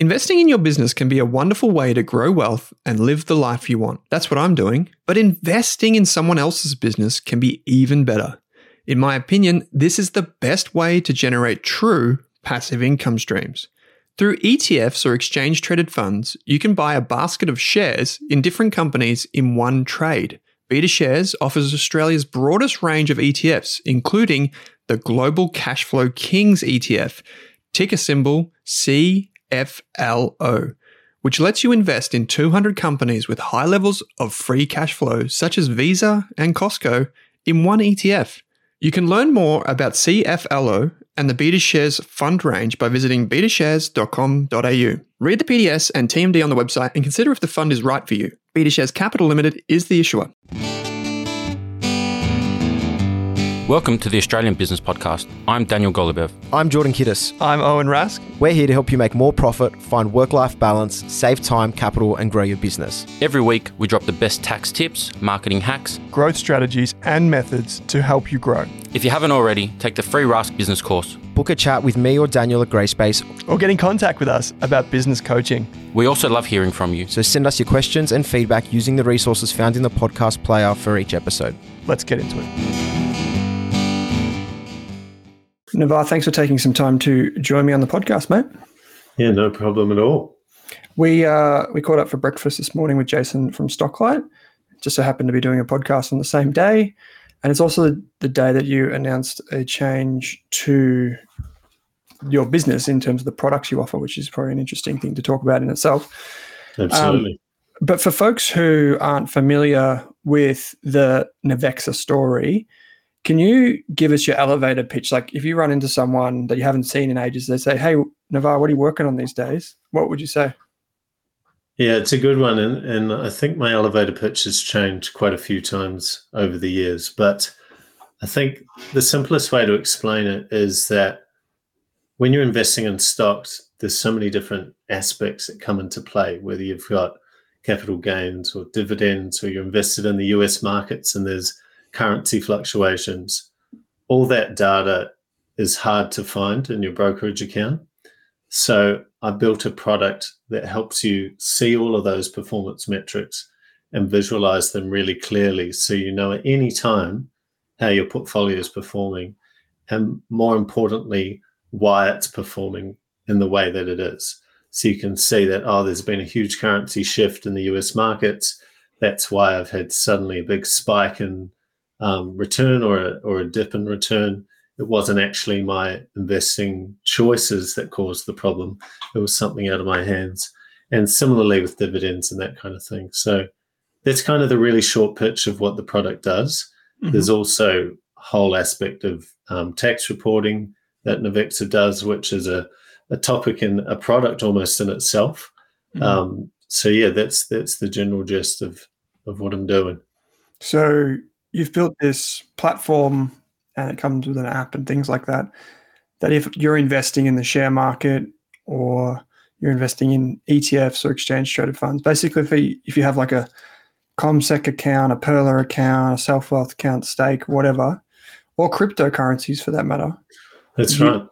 Investing in your business can be a wonderful way to grow wealth and live the life you want. That's what I'm doing. But investing in someone else's business can be even better. In my opinion, this is the best way to generate true passive income streams. Through ETFs or exchange-traded funds, you can buy a basket of shares in different companies in one trade. BetaShares offers Australia's broadest range of ETFs, including the Global Cashflow Kings ETF, ticker symbol CFLO, which lets you invest in 200 companies with high levels of free cash flow, such as Visa and Costco, in one ETF. You can learn more about CFLO and the BetaShares fund range by visiting betashares.com.au. Read the PDS and TMD on the website and consider if the fund is right for you. BetaShares Capital Limited is the issuer. Welcome to the Australian Business Podcast. I'm Daniel Golubev. I'm Jordan Kittis. I'm Owen Rask. We're here to help you make more profit, find work-life balance, save time, capital, and grow your business. Every week, we drop the best tax tips, marketing hacks, growth strategies, and methods to help you grow. If you haven't already, take the free Rask Business Course. Book a chat with me or Daniel at Grayspace. Or get in contact with us about business coaching. We also love hearing from you. So send us your questions and feedback using the resources found in the podcast player for each episode. Let's get into it. Navar, thanks for taking some time to join me on the podcast, mate. Yeah, no problem at all. We caught up for breakfast this morning with Jason from Stocklight. Just so happened to be doing a podcast on the same day. And it's also the day that you announced a change to your business in terms of the products you offer, which is probably an interesting thing to talk about in itself. Absolutely. But for folks who aren't familiar with the Navexa story, can you give us your elevator pitch? Like if you run into someone that you haven't seen in ages, they say, hey, Navar, what are you working on these days? What would you say? Yeah, it's a good one. And I think my elevator pitch has changed quite a few times over the years. But I think the simplest way to explain it is that when you're investing in stocks, there's so many different aspects that come into play, whether you've got capital gains or dividends or you're invested in the US markets and there's currency fluctuations. All that data is hard to find in your brokerage account. So I built a product that helps you see all of those performance metrics and visualize them really clearly so you know at any time how your portfolio is performing and, more importantly, why it's performing in the way that it is. So you can see that, oh, there's been a huge currency shift in the US markets. That's why I've had suddenly a big spike in return or a dip in return. It wasn't actually my investing choices that caused the problem. It was something out of my hands. And similarly with dividends and that kind of thing. So that's kind of the really short pitch of what the product does. Mm-hmm. There's also a whole aspect of tax reporting that Navexa does, which is a topic and a product almost in itself. Mm-hmm. So yeah, that's the general gist of what I'm doing. So you've built this platform and it comes with an app and things like that, that if you're investing in the share market or you're investing in ETFs or exchange-traded funds, basically if you have like a ComSec account, a Pearler account, a self-wealth account, stake, whatever, or cryptocurrencies for that matter. That's right.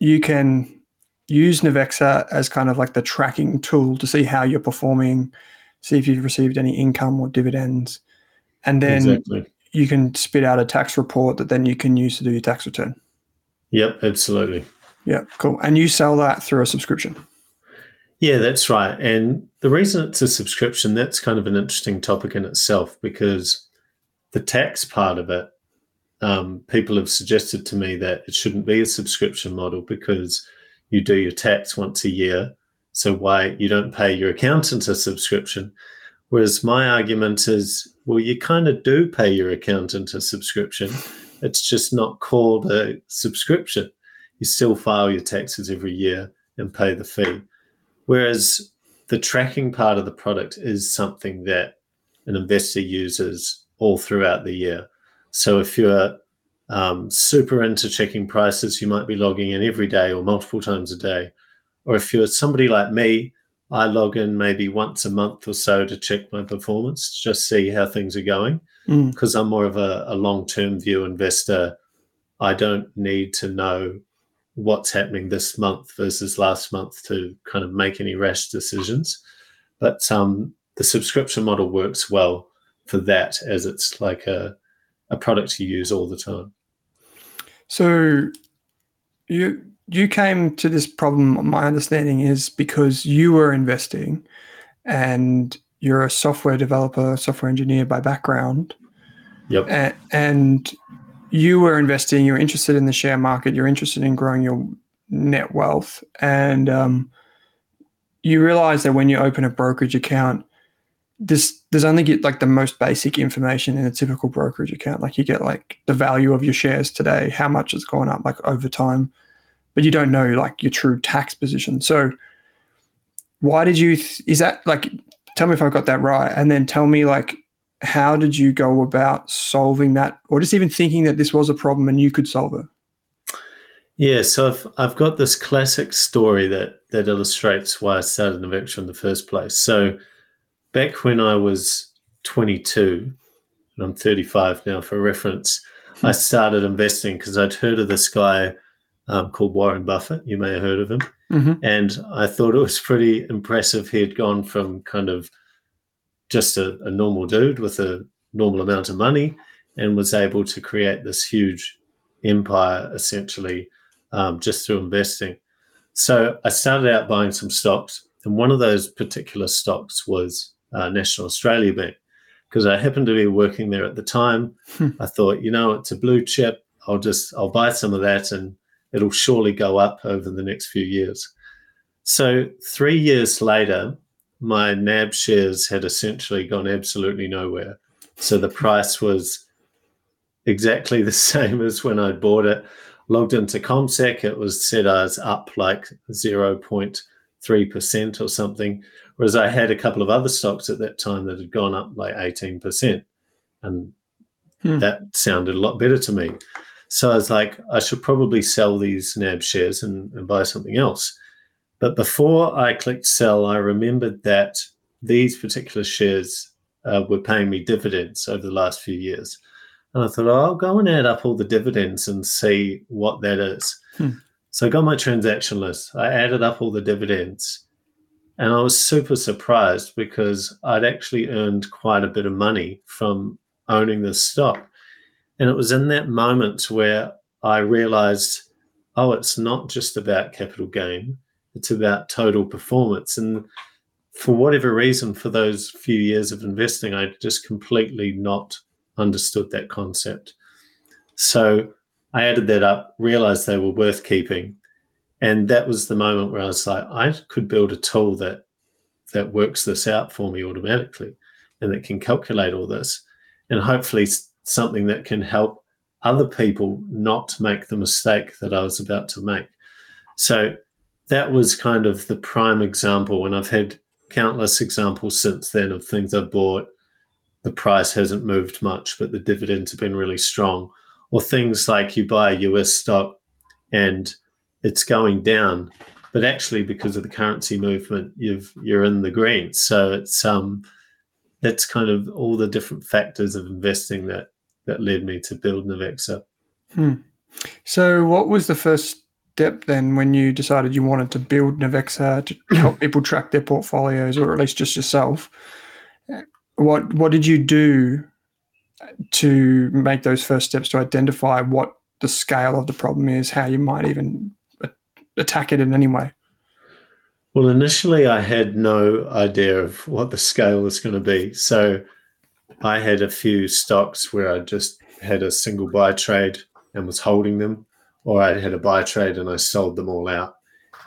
You can use Navexa as kind of like the tracking tool to see how you're performing, see if you've received any income or dividends, and then you can spit out a tax report that then you can use to do your tax return. Yep, absolutely. Yeah, cool. And you sell that through a subscription. Yeah, that's right. And the reason it's a subscription, that's kind of an interesting topic in itself because the tax part of it, people have suggested to me that it shouldn't be a subscription model because you do your tax once a year. So why you don't pay your accountant a subscription? Whereas my argument is, well, you kind of do pay your accountant a subscription. It's just not called a subscription. You still file your taxes every year and pay the fee. Whereas the tracking part of the product is something that an investor uses all throughout the year. So if you're super into checking prices, you might be logging in every day or multiple times a day. Or if you're somebody like me, I log in maybe once a month or so to check my performance, to just see how things are going, because I'm more of a long-term view investor. I don't need to know what's happening this month versus last month to kind of make any rash decisions. But the subscription model works well for that, as it's like a product you use all the time. So you came to this problem, my understanding is, because you were investing and you're a software developer, software engineer by background. Yep. And you were investing, you're interested in the share market, you're interested in growing your net wealth. And you realize that when you open a brokerage account, there's only get like the most basic information in a typical brokerage account. Like you get like the value of your shares today, how much it's gone up like over time, but you don't know like your true tax position. So why did you, is that like, tell me if I got that right. And then tell me like, how did you go about solving that, or just even thinking that this was a problem and you could solve it? Yeah, so I've got this classic story that illustrates why I started Navexa in the first place. So back when I was 22, and I'm 35 now for reference, I started investing because I'd heard of this guy called Warren Buffett. You may have heard of him. Mm-hmm. And I thought it was pretty impressive. He had gone from kind of just a normal dude with a normal amount of money and was able to create this huge empire essentially just through investing. So I started out buying some stocks, and one of those particular stocks was National Australia Bank, because I happened to be working there at the time. I thought, you know, it's a blue chip. I'll buy some of that and it'll surely go up over the next few years. So 3 years later, my NAB shares had essentially gone absolutely nowhere. So the price was exactly the same as when I bought it. Logged into ComSec, it was said I was up like 0.3% or something, whereas I had a couple of other stocks at that time that had gone up like 18%. And that sounded a lot better to me. So I was like, I should probably sell these NAB shares and buy something else. But before I clicked sell, I remembered that these particular shares were paying me dividends over the last few years. And I thought, oh, I'll go and add up all the dividends and see what that is. So I got my transaction list. I added up all the dividends. And I was super surprised because I'd actually earned quite a bit of money from owning this stock. And it was in that moment where I realized, oh, it's not just about capital gain. It's about total performance. And for whatever reason, for those few years of investing, I just completely not understood that concept. So I added that up, realized they were worth keeping. And that was the moment where I was like, I could build a tool that works this out for me automatically and that can calculate all this, and hopefully something that can help other people not make the mistake that I was about to make. So that was kind of the prime example, and I've had countless examples since then of things I've bought. The price hasn't moved much, but the dividends have been really strong. Or things like you buy a US stock and it's going down, but actually because of the currency movement, you're in the green. So it's that's kind of all the different factors of investing that led me to build Navexa. So what was the first step then when you decided you wanted to build Navexa to help people track their portfolios, or at least just yourself? What did you do to make those first steps to identify what the scale of the problem is, how you might even attack it in any way? Well, initially I had no idea of what the scale was going to be. So I had a few stocks where I just had a single buy trade and was holding them, or I had a buy trade and I sold them all out.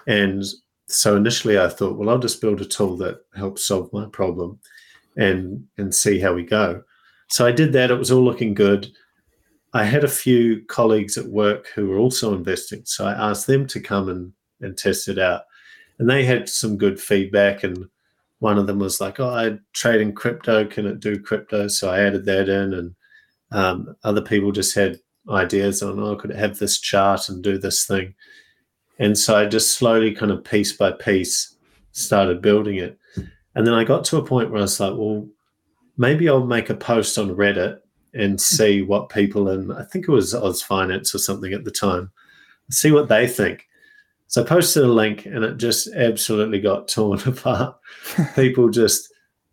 And so initially I thought, well, I'll just build a tool that helps solve my problem and see how we go. So I did that. It was all looking good. I had a few colleagues at work who were also investing. So I asked them to come and test it out. And they had some good feedback. And one of them was like, oh, I trade in crypto. Can it do crypto? So I added that in. And other people just had ideas on, oh, could it have this chart and do this thing? And so I just slowly kind of piece by piece started building it. And then I got to a point where I was like, well, maybe I'll make a post on Reddit and see what people in, I think it was Oz Finance or something at the time, see what they think. So I posted a link and it just absolutely got torn apart. People just,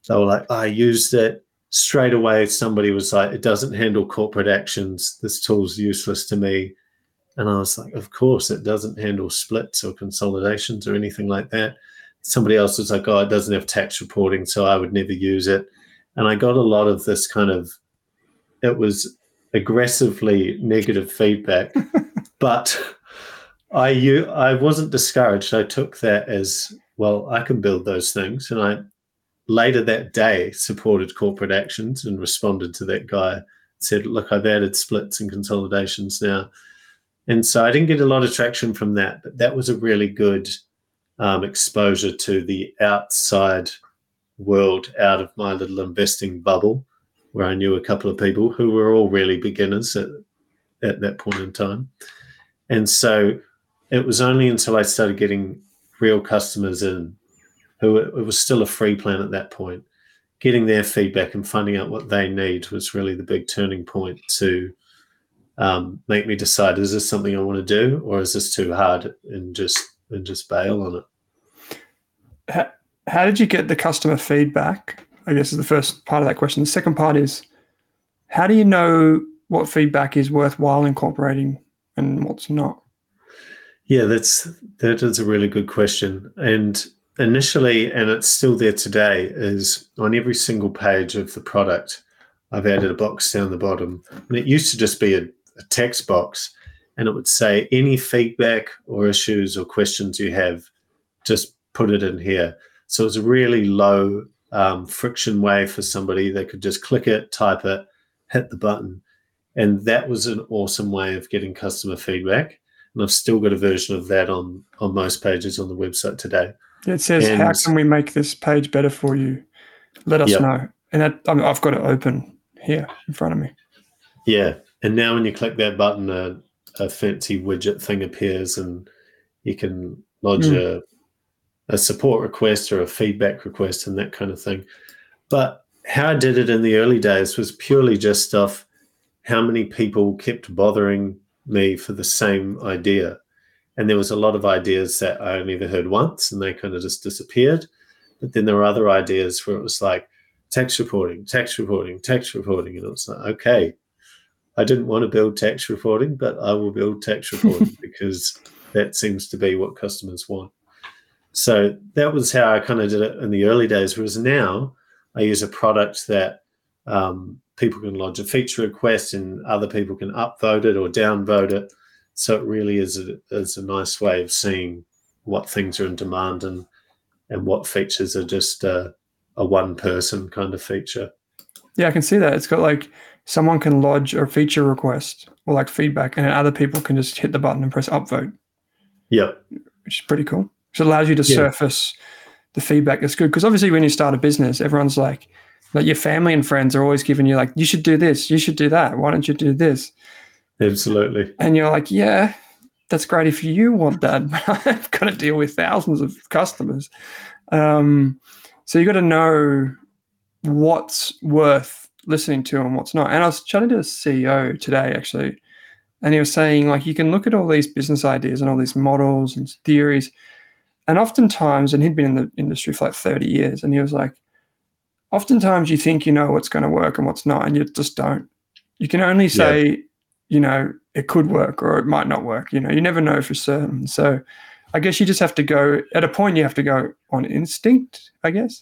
they were like, I used it. Straight away, somebody was like, it doesn't handle corporate actions. This tool's useless to me. And I was like, of course, it doesn't handle splits or consolidations or anything like that. Somebody else was like, oh, it doesn't have tax reporting, so I would never use it. And I got a lot of this kind of, it was aggressively negative feedback, but I wasn't discouraged. I took that as, well, I can build those things. And I later that day supported corporate actions and responded to that guy, said, look, I've added splits and consolidations now. And so I didn't get a lot of traction from that, but that was a really good exposure to the outside world out of my little investing bubble, where I knew a couple of people who were all really beginners at that point in time. And so it was only until I started getting real customers in, who it was still a free plan at that point, getting their feedback and finding out what they need was really the big turning point to make me decide, is this something I want to do, or is this too hard, and just bail on it. How did you get the customer feedback? I guess is the first part of that question. The second part is, how do you know what feedback is worthwhile incorporating and what's not? Yeah, that is a really good question. And initially, and it's still there today, is on every single page of the product, I've added a box down the bottom. And it used to just be a text box, and it would say any feedback or issues or questions you have, just put it in here. So it's a really low friction way for somebody. They could just click it, type it, hit the button. And that was an awesome way of getting customer feedback. And I've still got a version of that on most pages on the website today. It says, and, how can we make this page better for you? Let us know. And that, I've got it open here in front of me. Yeah. And now when you click that button, a fancy widget thing appears and you can lodge a support request or a feedback request and that kind of thing. But how I did it in the early days was purely just off how many people kept bothering me for the same idea. And there was a lot of ideas that I only ever heard once and they kind of just disappeared. But then there were other ideas where it was like tax reporting. And it was like, okay, I didn't want to build tax reporting, but I will build tax reporting because that seems to be what customers want. So that was how I kind of did it in the early days, whereas now I use a product that people can lodge a feature request and other people can upvote it or downvote it. So it really is a nice way of seeing what things are in demand and what features are just a one-person kind of feature. Yeah, I can see that. It's got like someone can lodge a feature request or like feedback, and then other people can just hit the button and press upvote. Yeah. Which is pretty cool. So it allows you to surface the feedback that's good. Because obviously when you start a business, everyone's like your family and friends are always giving you like, you should do this, you should do that. Why don't you do this? Absolutely. And you're like, yeah, that's great if you want that, but I've got to deal with thousands of customers. So you got to know what's worth listening to and what's not. And I was chatting to a CEO today, actually, and he was saying, like, you can look at all these business ideas and all these models and theories, and oftentimes, and he'd been in the industry for like 30 years, and he was like, oftentimes you think you know what's going to work and what's not, and you just don't. You can only say... Yeah. You know, it could work or it might not work. You know, you never know for certain. So I guess you just have to go, at a point you have to go on instinct, I guess.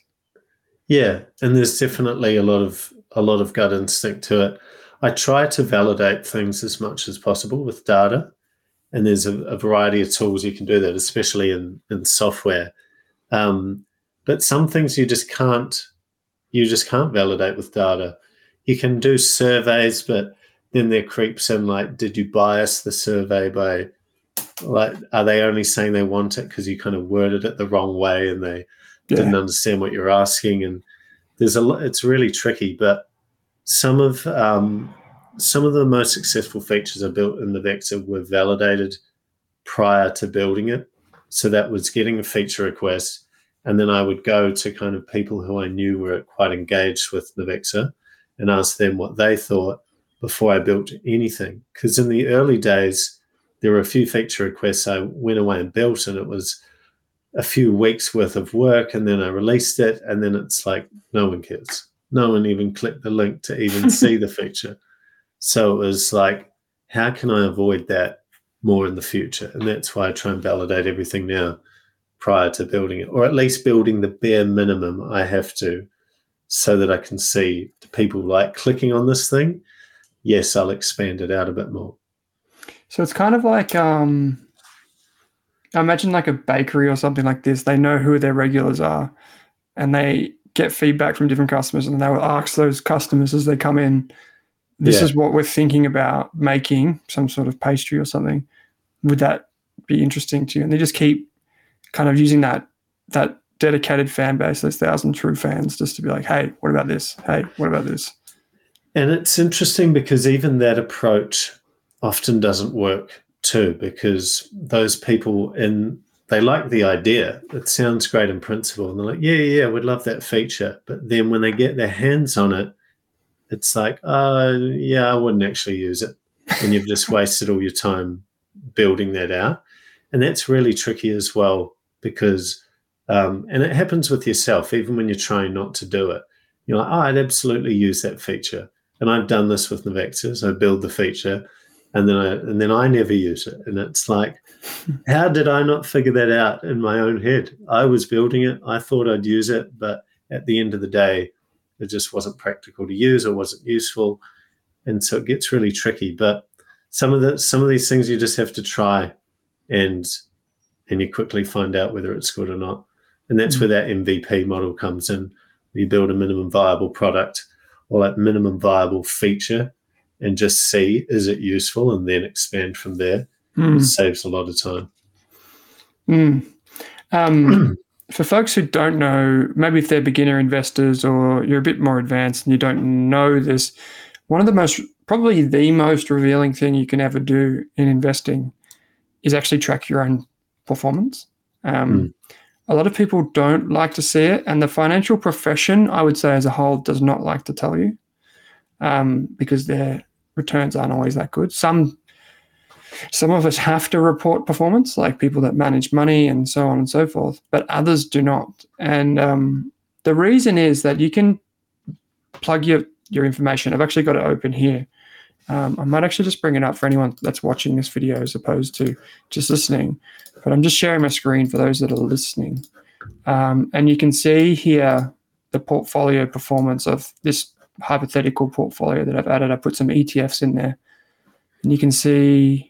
Yeah, and there's definitely a lot of gut instinct to it. I try to validate things as much as possible with data, and there's a variety of tools you can do that, especially in software. But some things you just can't validate with data. You can do surveys, but then there creeps in, like, did you bias the survey by, like, are they only saying they want it because you kind of worded it the wrong way and they didn't understand what you're asking? And there's it's really tricky. But some of the most successful features I built in Navexa were validated prior to building it. So that was getting a feature request, and then I would go to kind of people who I knew were quite engaged with Navexa and ask them what they thought before I built anything. Because in the early days, there were a few feature requests. I went away and built, and it was a few weeks worth of work, and then I released it, and then it's like no one cares. No one even clicked the link to even see the feature. So it was like, how can I avoid that more in the future? And that's why I try and validate everything now prior to building it, or at least building the bare minimum I have to, so that I can see do people like clicking on this thing? Yes, I'll expand it out a bit more. So it's kind of like, I imagine like a bakery or something like this. They know who their regulars are, and they get feedback from different customers, and they will ask those customers as they come in, this is what we're thinking about making, some sort of pastry or something. Would that be interesting to you? And they just keep kind of using that dedicated fan base, those 1,000 true fans, just to be like, hey, what about this? Hey, what about this? And it's interesting because even that approach often doesn't work too, because those people they like the idea. It sounds great in principle. And they're like, yeah, we'd love that feature. But then when they get their hands on it, it's like, I wouldn't actually use it. And you've just wasted all your time building that out. And that's really tricky as well, because, and it happens with yourself, even when you're trying not to do it. You're like, I'd absolutely use that feature. And I've done this with Navexa. So I build the feature, and then I never use it. And it's like, how did I not figure that out in my own head? I was building it. I thought I'd use it. But at the end of the day, it just wasn't practical to use or wasn't useful. And so it gets really tricky. But some of these things you just have to try, and you quickly find out whether it's good or not. And that's where that MVP model comes in. You build a minimum viable product or that minimum viable feature and just see, is it useful, and then expand from there. It saves a lot of time. For folks who don't know, maybe if they're beginner investors or you're a bit more advanced and you don't know this, one of the most, probably the most revealing thing you can ever do in investing is actually track your own performance. A lot of people don't like to see it, and the financial profession, I would say as a whole, does not like to tell you because their returns aren't always that good. Some of us have to report performance, like people that manage money and so on and so forth, but others do not. And the reason is that you can plug your information. I've actually got it open here. I might actually just bring it up for anyone that's watching this video as opposed to just listening. But I'm just sharing my screen for those that are listening. And you can see here the portfolio performance of this hypothetical portfolio that I've added. I put some ETFs in there. And you can see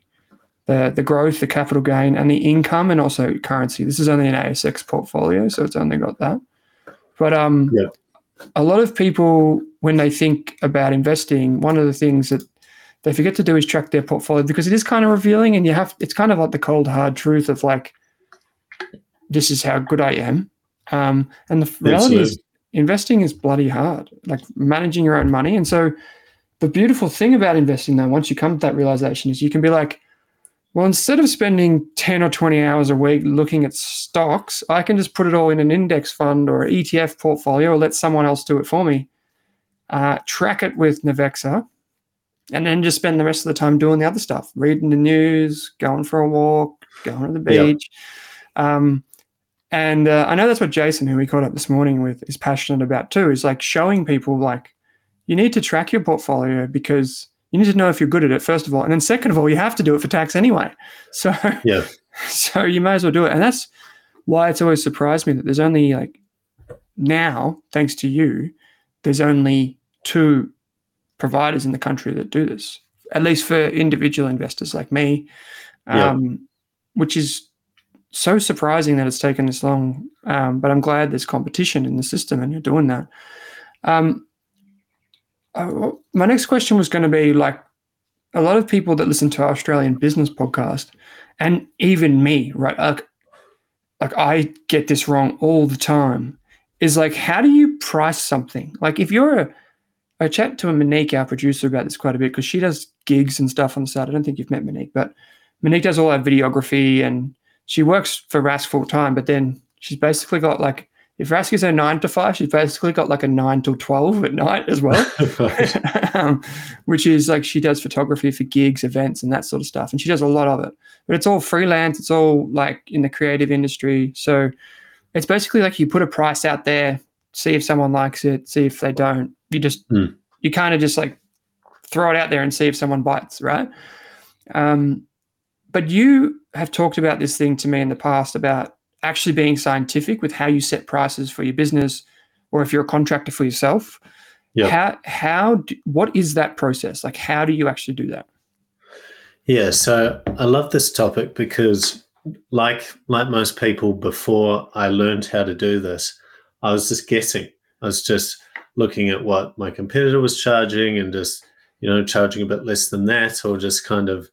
the growth, the capital gain, and the income, and also currency. This is only an ASX portfolio, so it's only got that. But a lot of people, when they think about investing, one of the things that they forget to do is track their portfolio, because it is kind of revealing, and it's kind of like the cold, hard truth of like, this is how good I am. And the reality is investing is bloody hard, like managing your own money. And so the beautiful thing about investing, though, once you come to that realization, is you can be like, well, instead of spending 10 or 20 hours a week looking at stocks, I can just put it all in an index fund or an ETF portfolio, or let someone else do it for me, track it with Navexa, and then just spend the rest of the time doing the other stuff, reading the news, going for a walk, going to the beach. Yeah. And I know that's what Jason, who we caught up this morning with, is passionate about too, is like showing people like, you need to track your portfolio because you need to know if you're good at it, first of all. And then second of all, you have to do it for tax anyway. So, so you may as well do it. And that's why it's always surprised me that there's only like now, thanks to you, there's only 2 providers in the country that do this, at least for individual investors like me, which is so surprising that it's taken this long. But I'm glad there's competition in the system and you're doing that. My next question was going to be like, a lot of people that listen to our Australian business podcast, and even me, right? Like I get this wrong all the time, is like, how do you price something? Like if you're I chat to Monique, our producer, about this quite a bit because she does gigs and stuff on the side. I don't think you've met Monique, but Monique does all our videography and she works for Rask full time, but then she's basically got like, If Rask is her 9 to 5, she's basically got like a 9 till 12 at night as well, which is like she does photography for gigs, events, and that sort of stuff. And she does a lot of it, but it's all freelance. It's all like in the creative industry. So it's basically like you put a price out there, see if someone likes it, see if they don't. You just you kind of just like throw it out there and see if someone bites, right? But you have talked about this thing to me in the past about actually being scientific with how you set prices for your business, or if you're a contractor for yourself. Yep. What is that process? Like, how do you actually do that? Yeah, so I love this topic because like most people, before I learned how to do this, I was just guessing. I was just looking at what my competitor was charging and just, you know, charging a bit less than that, or just kind of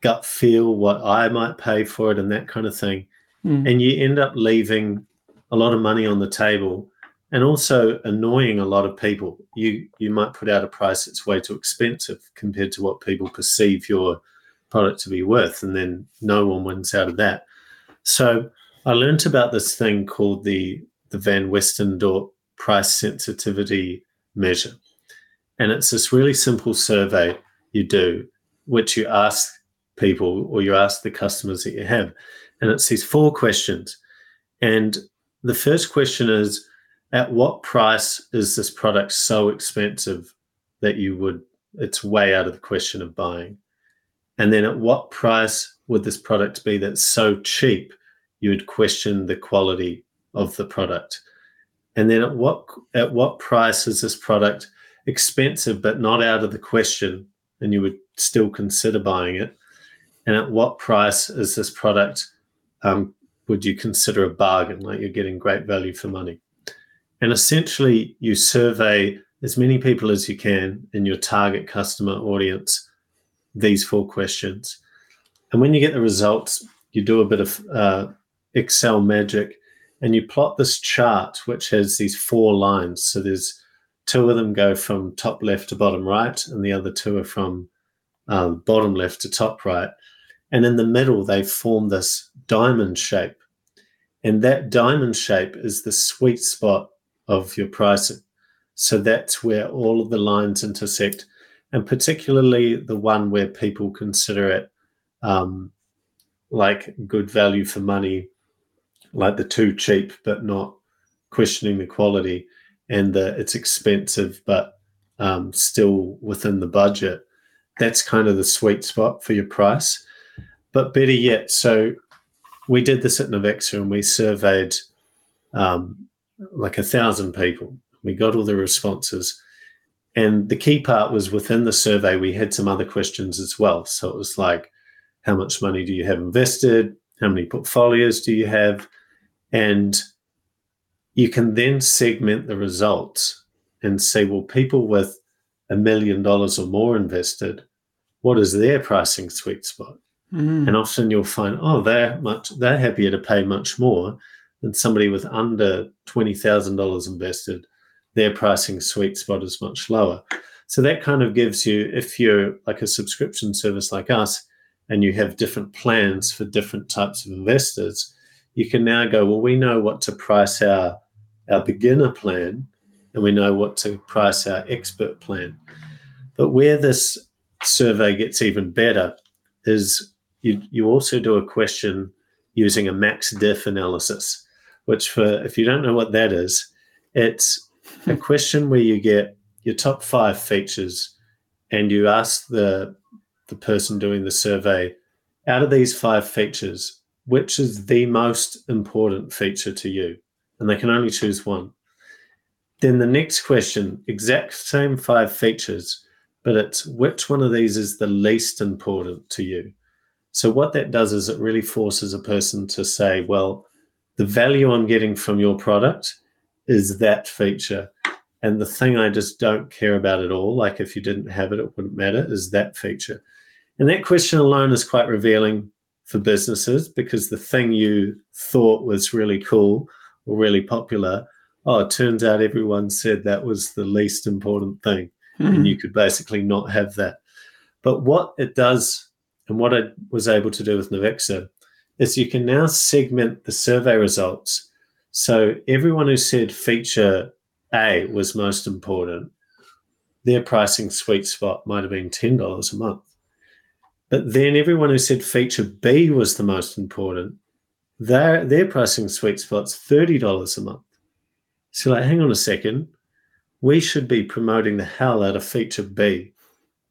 gut feel what I might pay for it and that kind of thing. And you end up leaving a lot of money on the table and also annoying a lot of people. You might put out a price that's way too expensive compared to what people perceive your product to be worth, and then no one wins out of that. So I learned about this thing called the Van Westendorp price sensitivity measure. And it's this really simple survey you do, which you ask people, or you ask the customers that you have. And it's these 4 questions. And the first question is, at what price is this product so expensive that it's way out of the question of buying? And then at what price would this product be that's so cheap you would question the quality of the product? And then at what price is this product expensive but not out of the question and you would still consider buying it? And at what price is this product would you consider a bargain, like you're getting great value for money? And essentially, you survey as many people as you can in your target customer audience, these 4 questions. And when you get the results, you do a bit of Excel magic, and you plot this chart, which has these 4 lines. So there's 2 of them go from top left to bottom right, and the other 2 are from bottom left to top right. And in the middle, they form this diamond shape. And that diamond shape is the sweet spot of your pricing. So that's where all of the lines intersect, and particularly the one where people consider it like good value for money, like the too cheap but not questioning the quality, and the it's expensive but still within the budget. That's kind of the sweet spot for your price. But better yet, so we did this at Navexa, and we surveyed like 1,000 people. We got all the responses. And the key part was, within the survey, we had some other questions as well. So it was like, how much money do you have invested? How many portfolios do you have? And you can then segment the results and say, well, people with $1 million or more invested, what is their pricing sweet spot? And often you'll find, they're happier to pay much more than somebody with under $20,000 invested. Their pricing sweet spot is much lower. So that kind of gives you, if you're like a subscription service like us and you have different plans for different types of investors, you can now go, well, we know what to price our beginner plan, and we know what to price our expert plan. But where this survey gets even better is you also do a question using a max diff analysis, which, for if you don't know what that is, it's a question where you get your top 5 features and you ask the person doing the survey, out of these 5 features, which is the most important feature to you? And they can only choose one. Then the next question, exact same 5 features, but it's which one of these is the least important to you? So what that does is it really forces a person to say, well, the value I'm getting from your product is that feature. And the thing I just don't care about at all, like if you didn't have it, it wouldn't matter, is that feature. And that question alone is quite revealing for businesses, because the thing you thought was really cool or really popular, it turns out everyone said that was the least important thing. Mm-hmm. And you could basically not have that. But what it does, and what I was able to do with Navexa, is you can now segment the survey results So everyone who said feature A was most important, their pricing sweet spot might have been $10 a month. But then everyone who said feature B was the most important, their pricing sweet spot's $30 a month. So like, hang on a second, we should be promoting the hell out of feature B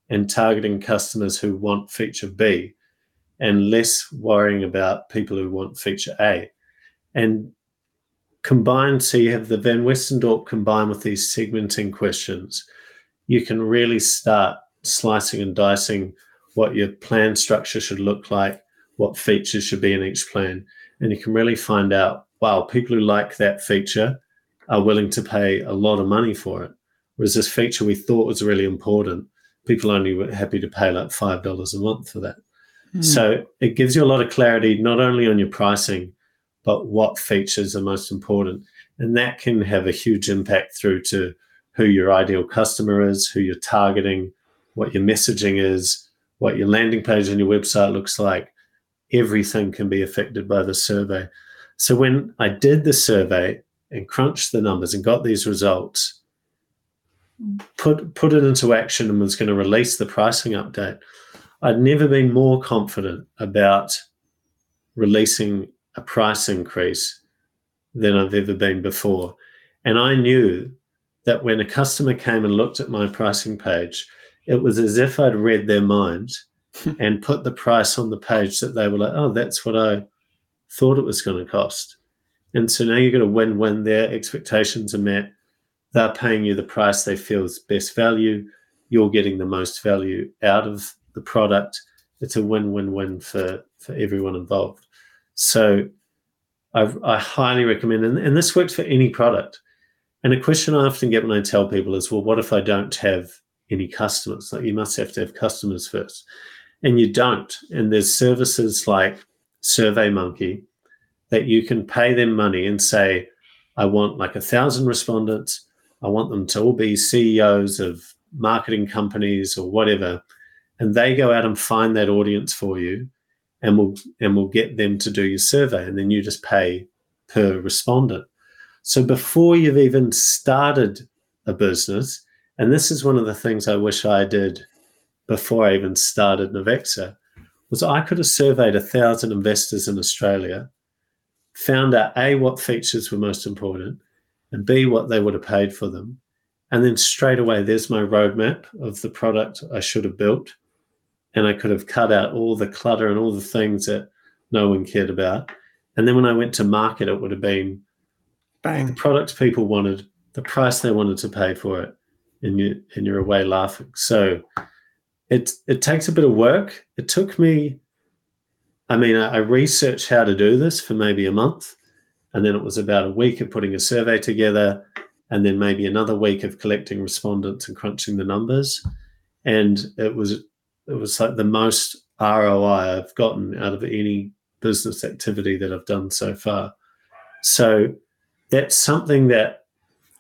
and targeting customers who want feature B and less worrying about people who want feature A. And combined, so you have the Van Westendorp combined with these segmenting questions, you can really start slicing and dicing what your plan structure should look like, what features should be in each plan. And you can really find out, wow, people who like that feature are willing to pay a lot of money for it. Whereas this feature we thought was really important, people only were happy to pay like $5 a month for that. Mm. So it gives you a lot of clarity, not only on your pricing, but what features are most important. And that can have a huge impact through to who your ideal customer is, who you're targeting, what your messaging is, what your landing page on your website looks like. Everything can be affected by the survey. So when I did the survey and crunched the numbers and got these results, put it into action and was going to release the pricing update, I'd never been more confident about releasing a price increase than I've ever been before. And I knew that when a customer came and looked at my pricing page, it was as if I'd read their mind and put the price on the page that they were like, oh, that's what I thought it was going to cost. And so now you've got a win-win. Their expectations are met. They're paying you the price they feel is best value. You're getting the most value out of the product. It's a win-win-win for everyone involved. So I highly recommend, and this works for any product. And a question I often get when I tell people is, well, what if I don't have any customers? Like, you must have to have customers first. And you don't. And there's services like SurveyMonkey that you can pay them money and say, I want like 1,000 respondents. I want them to all be CEOs of marketing companies or whatever. And they go out and find that audience for you, and we'll get them to do your survey, and then you just pay per respondent. So before you've even started a business, and this is one of the things I wish I did before I even started Navexa, was I could have surveyed 1,000 investors in Australia, found out A, what features were most important, and B, what they would have paid for them. And then straight away, there's my roadmap of the product I should have built. And I could have cut out all the clutter and all the things that no one cared about. And then when I went to market, it would have been bang, the product people wanted, the price they wanted to pay for it, and you're away laughing. So it takes a bit of work. It took me, I researched how to do this for maybe a month, and then it was about a week of putting a survey together, and then maybe another week of collecting respondents and crunching the numbers. And it was like the most ROI I've gotten out of any business activity that I've done so far. So that's something that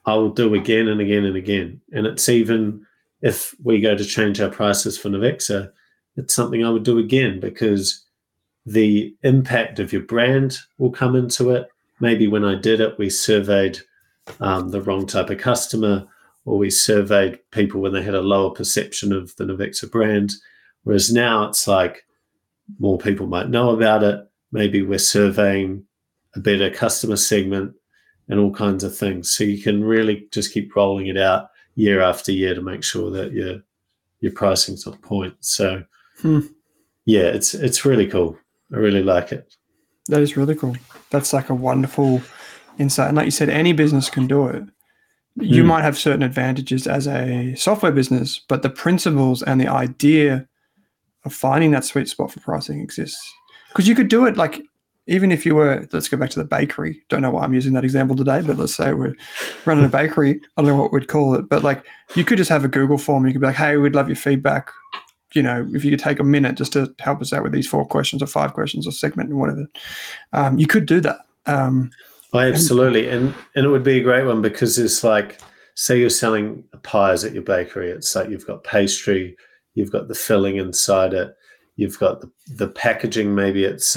I will do again and again and again. And it's, even if we go to change our prices for Navexa, it's something I would do again, because the impact of your brand will come into it. Maybe when I did it, we surveyed the wrong type of customer, or we surveyed people when they had a lower perception of the Navexa brand. Whereas now it's like more people might know about it. Maybe we're surveying a better customer segment and all kinds of things. So you can really just keep rolling it out year after year to make sure that your pricing's on point. So yeah, it's really cool. I really like it. That is really cool. That's like a wonderful insight. And like you said, any business can do it. You might have certain advantages as a software business, but the principles and the idea of finding that sweet spot for pricing exists. Because you could do it, like, even if you were, let's go back to the bakery. Don't know why I'm using that example today, but let's say we're running a bakery. I don't know what we'd call it, but like, you could just have a Google form. You could be like, hey, we'd love your feedback. You know, if you could take a minute just to help us out with these 4 questions or 5 questions or segment and whatever. You could do that. Absolutely. And it would be a great one, because it's like, say you're selling pies at your bakery. It's like you've got pastry, you've got the filling inside it, you've got the packaging, maybe it's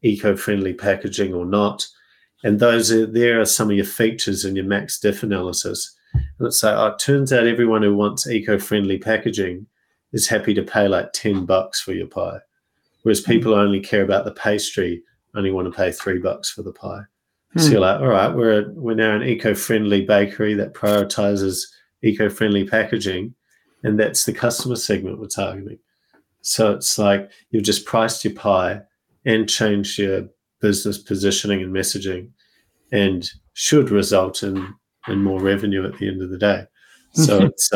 eco-friendly packaging or not, And there are some of your features in your max diff analysis. And it's like, it turns out everyone who wants eco-friendly packaging is happy to pay like $10 for your pie, whereas people who only care about the pastry only want to pay $3 for the pie. So you're like, all right, we're now an eco-friendly bakery that prioritizes eco-friendly packaging, and that's the customer segment we're targeting. So it's like you've just priced your pie and changed your business positioning and messaging, and should result in more revenue at the end of the day. So it's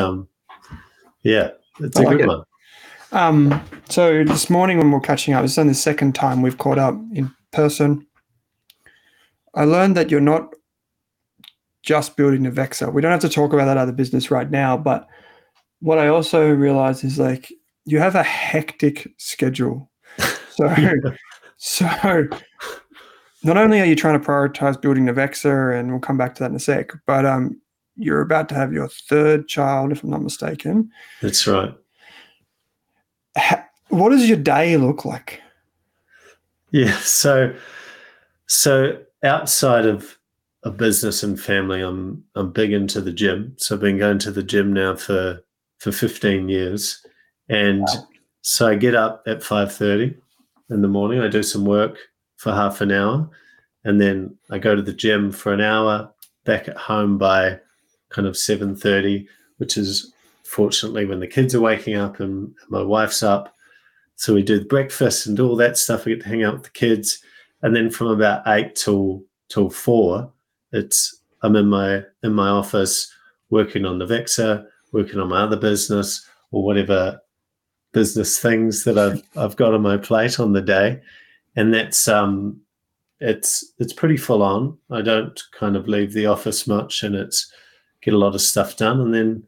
it's a good one. So this morning when we're catching up, it's only the second time we've caught up in person. I learned that you're not just building Navexa. We don't have to talk about that other business right now, but what I also realized is like you have a hectic schedule. So not only are you trying to prioritize building Navexa, and we'll come back to that in a sec, but you're about to have your third child, if I'm not mistaken. That's right. What does your day look like? Yeah, so outside of a business and family, I'm big into the gym. So I've been going to the gym now for 15 years. And so I get up at 5:30 in the morning. I do some work for half an hour. And then I go to the gym for an hour, back at home by kind of 7:30, which is fortunately when the kids are waking up and my wife's up. So we do the breakfast and all that stuff. We get to hang out with the kids. And then from about 8 till 4, I'm in my office working on Navexa, working on my other business or whatever business things that I've got on my plate on the day. And that's it's pretty full on. I don't kind of leave the office much, and it's get a lot of stuff done. And then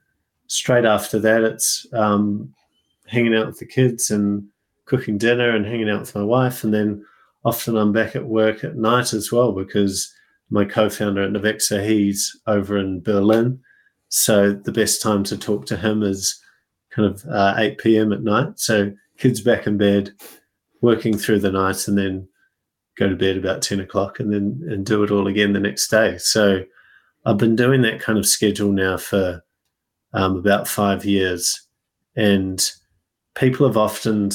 straight after that, it's hanging out with the kids and cooking dinner and hanging out with my wife. And then often I'm back at work at night as well, because my co-founder at Navexa, he's over in Berlin. So the best time to talk to him is kind of 8 p.m. at night. So kids back in bed, working through the night, and then go to bed about 10 o'clock and do it all again the next day. So I've been doing that kind of schedule now for about 5 years. And people have often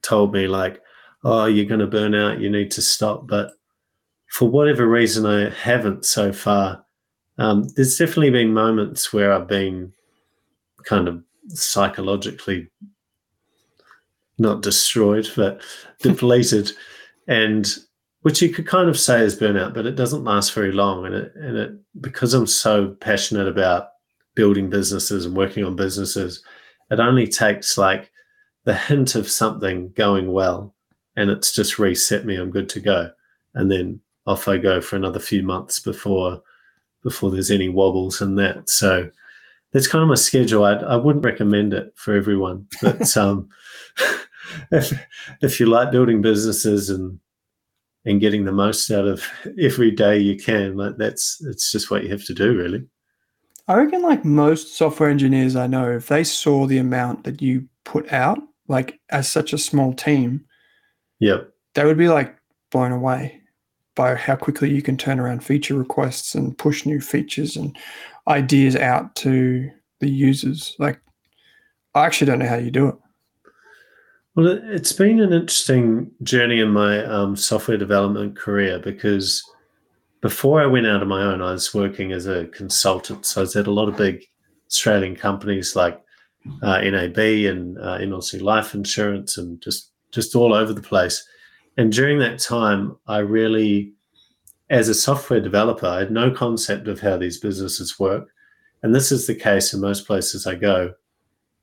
told me like, oh, you're going to burn out, you need to stop. But for whatever reason, I haven't so far. There's definitely been moments where I've been kind of psychologically not destroyed, but depleted, and which you could kind of say is burnout, but it doesn't last very long. And it because I'm so passionate about building businesses and working on businesses, it only takes like the hint of something going well, and it's just reset me. I'm good to go. And then off I go for another few months before there's any wobbles in that. So that's kind of my schedule. I wouldn't recommend it for everyone. But if you like building businesses and getting the most out of every day you can, like it's just what you have to do, really. I reckon like most software engineers I know, if they saw the amount that you put out, like as such a small team, yep, they would be like blown away by how quickly you can turn around feature requests and push new features and ideas out to the users. Like, I actually don't know how you do it. Well, it's been an interesting journey in my software development career, because before I went out on my own, I was working as a consultant. So I was at a lot of big Australian companies like NAB and MLC Life Insurance and just all over the place. And during that time, I really, as a software developer, I had no concept of how these businesses work. And this is the case in most places I go,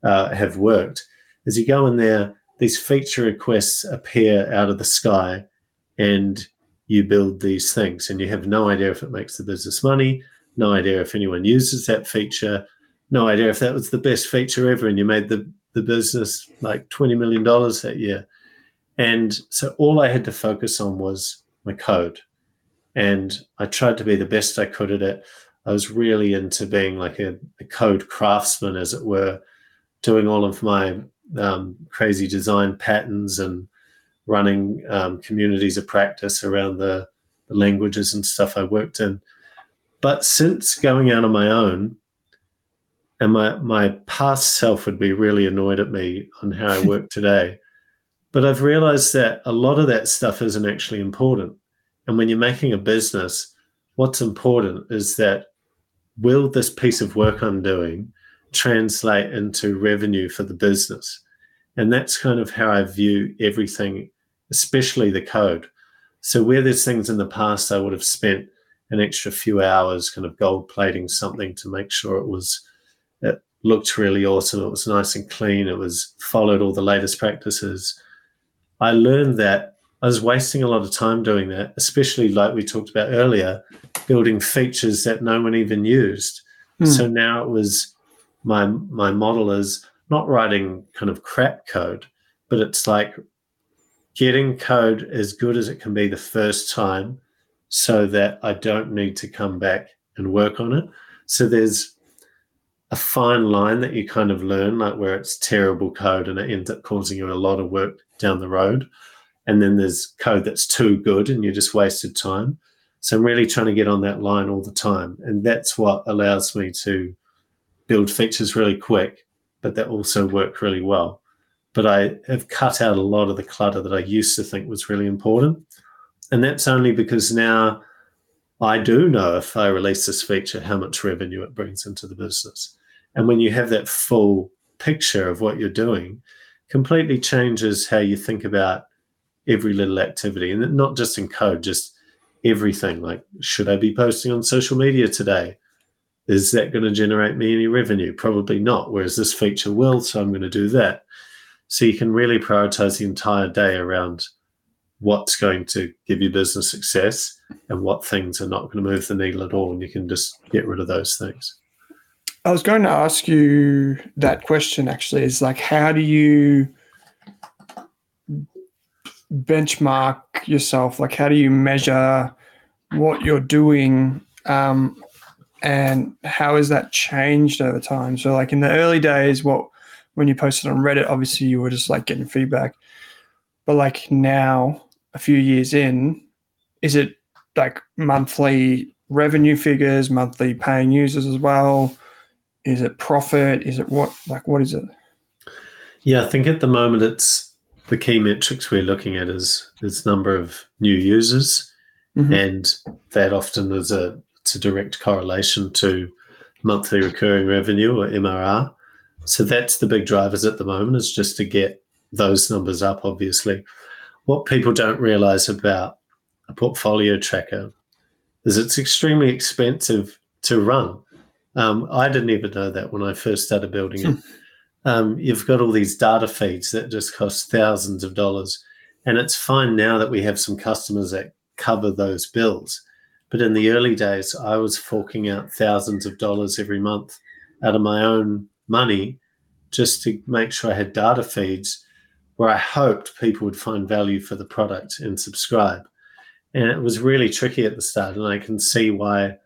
have worked. As you go in there, these feature requests appear out of the sky and you build these things. And you have no idea if it makes the business money, no idea if anyone uses that feature, no idea if that was the best feature ever and you made the business like $20 million that year. And so all I had to focus on was my code. And I tried to be the best I could at it. I was really into being like a code craftsman, as it were, doing all of my crazy design patterns and running communities of practice around the the languages and stuff I worked in. But since going out on my own, and my past self would be really annoyed at me on how I work today, but I've realized that a lot of that stuff isn't actually important. And when you're making a business, what's important is that, will this piece of work I'm doing translate into revenue for the business? And that's kind of how I view everything, especially the code. So where there's things in the past I would have spent an extra few hours kind of gold plating something to make sure it looked really awesome, it was nice and clean, it was followed all the latest practices. I learned that I was wasting a lot of time doing that, especially like we talked about earlier, building features that no one even used. So now it was my model is not writing kind of crap code, but it's like getting code as good as it can be the first time so that I don't need to come back and work on it. So there's a fine line that you kind of learn, like where it's terrible code and it ends up causing you a lot of work down the road. And then there's code that's too good and you just wasted time. So I'm really trying to get on that line all the time. And that's what allows me to build features really quick, but that also work really well. But I have cut out a lot of the clutter that I used to think was really important. And that's only because now I do know if I release this feature, how much revenue it brings into the business. And when you have that full picture of what you're doing, completely changes how you think about every little activity, and not just in code, just everything. Like, should I be posting on social media today? Is that going to generate me any revenue? Probably not. Whereas this feature will, so I'm going to do that. So you can really prioritize the entire day around what's going to give you business success and what things are not going to move the needle at all. And you can just get rid of those things. I was going to ask you that question actually, is like, how do you benchmark yourself? Like, how do you measure what you're doing, and how has that changed over time? So like in the early days, when you posted on Reddit, obviously you were just like getting feedback, but like now a few years in, is it like monthly revenue figures, monthly paying users as well? Is it profit? Is it what is it? Yeah, I think at the moment it's, the key metrics we're looking at is number of new users, and that often is a direct correlation to monthly recurring revenue, or MRR. So that's the big drivers at the moment, is just to get those numbers up, obviously. What people don't realize about a portfolio tracker is it's extremely expensive to run. I didn't even know that when I first started building it. You've got all these data feeds that just cost thousands of dollars. And it's fine now that we have some customers that cover those bills. But in the early days, I was forking out thousands of dollars every month out of my own money just to make sure I had data feeds where I hoped people would find value for the product and subscribe. And it was really tricky at the start. And I can see why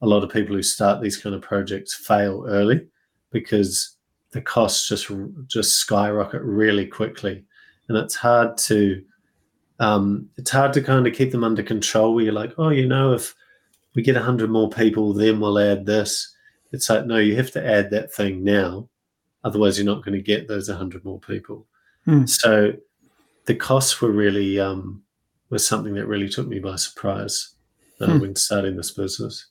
a lot of people who start these kind of projects fail early, because the costs just skyrocket really quickly, and it's hard to kind of keep them under control. Where you're like, oh, you know, if we get 100 more people, then we'll add this. It's like, no, you have to add that thing now, otherwise you're not going to get those 100 more people. So the costs were really was something that really took me by surprise when starting this business.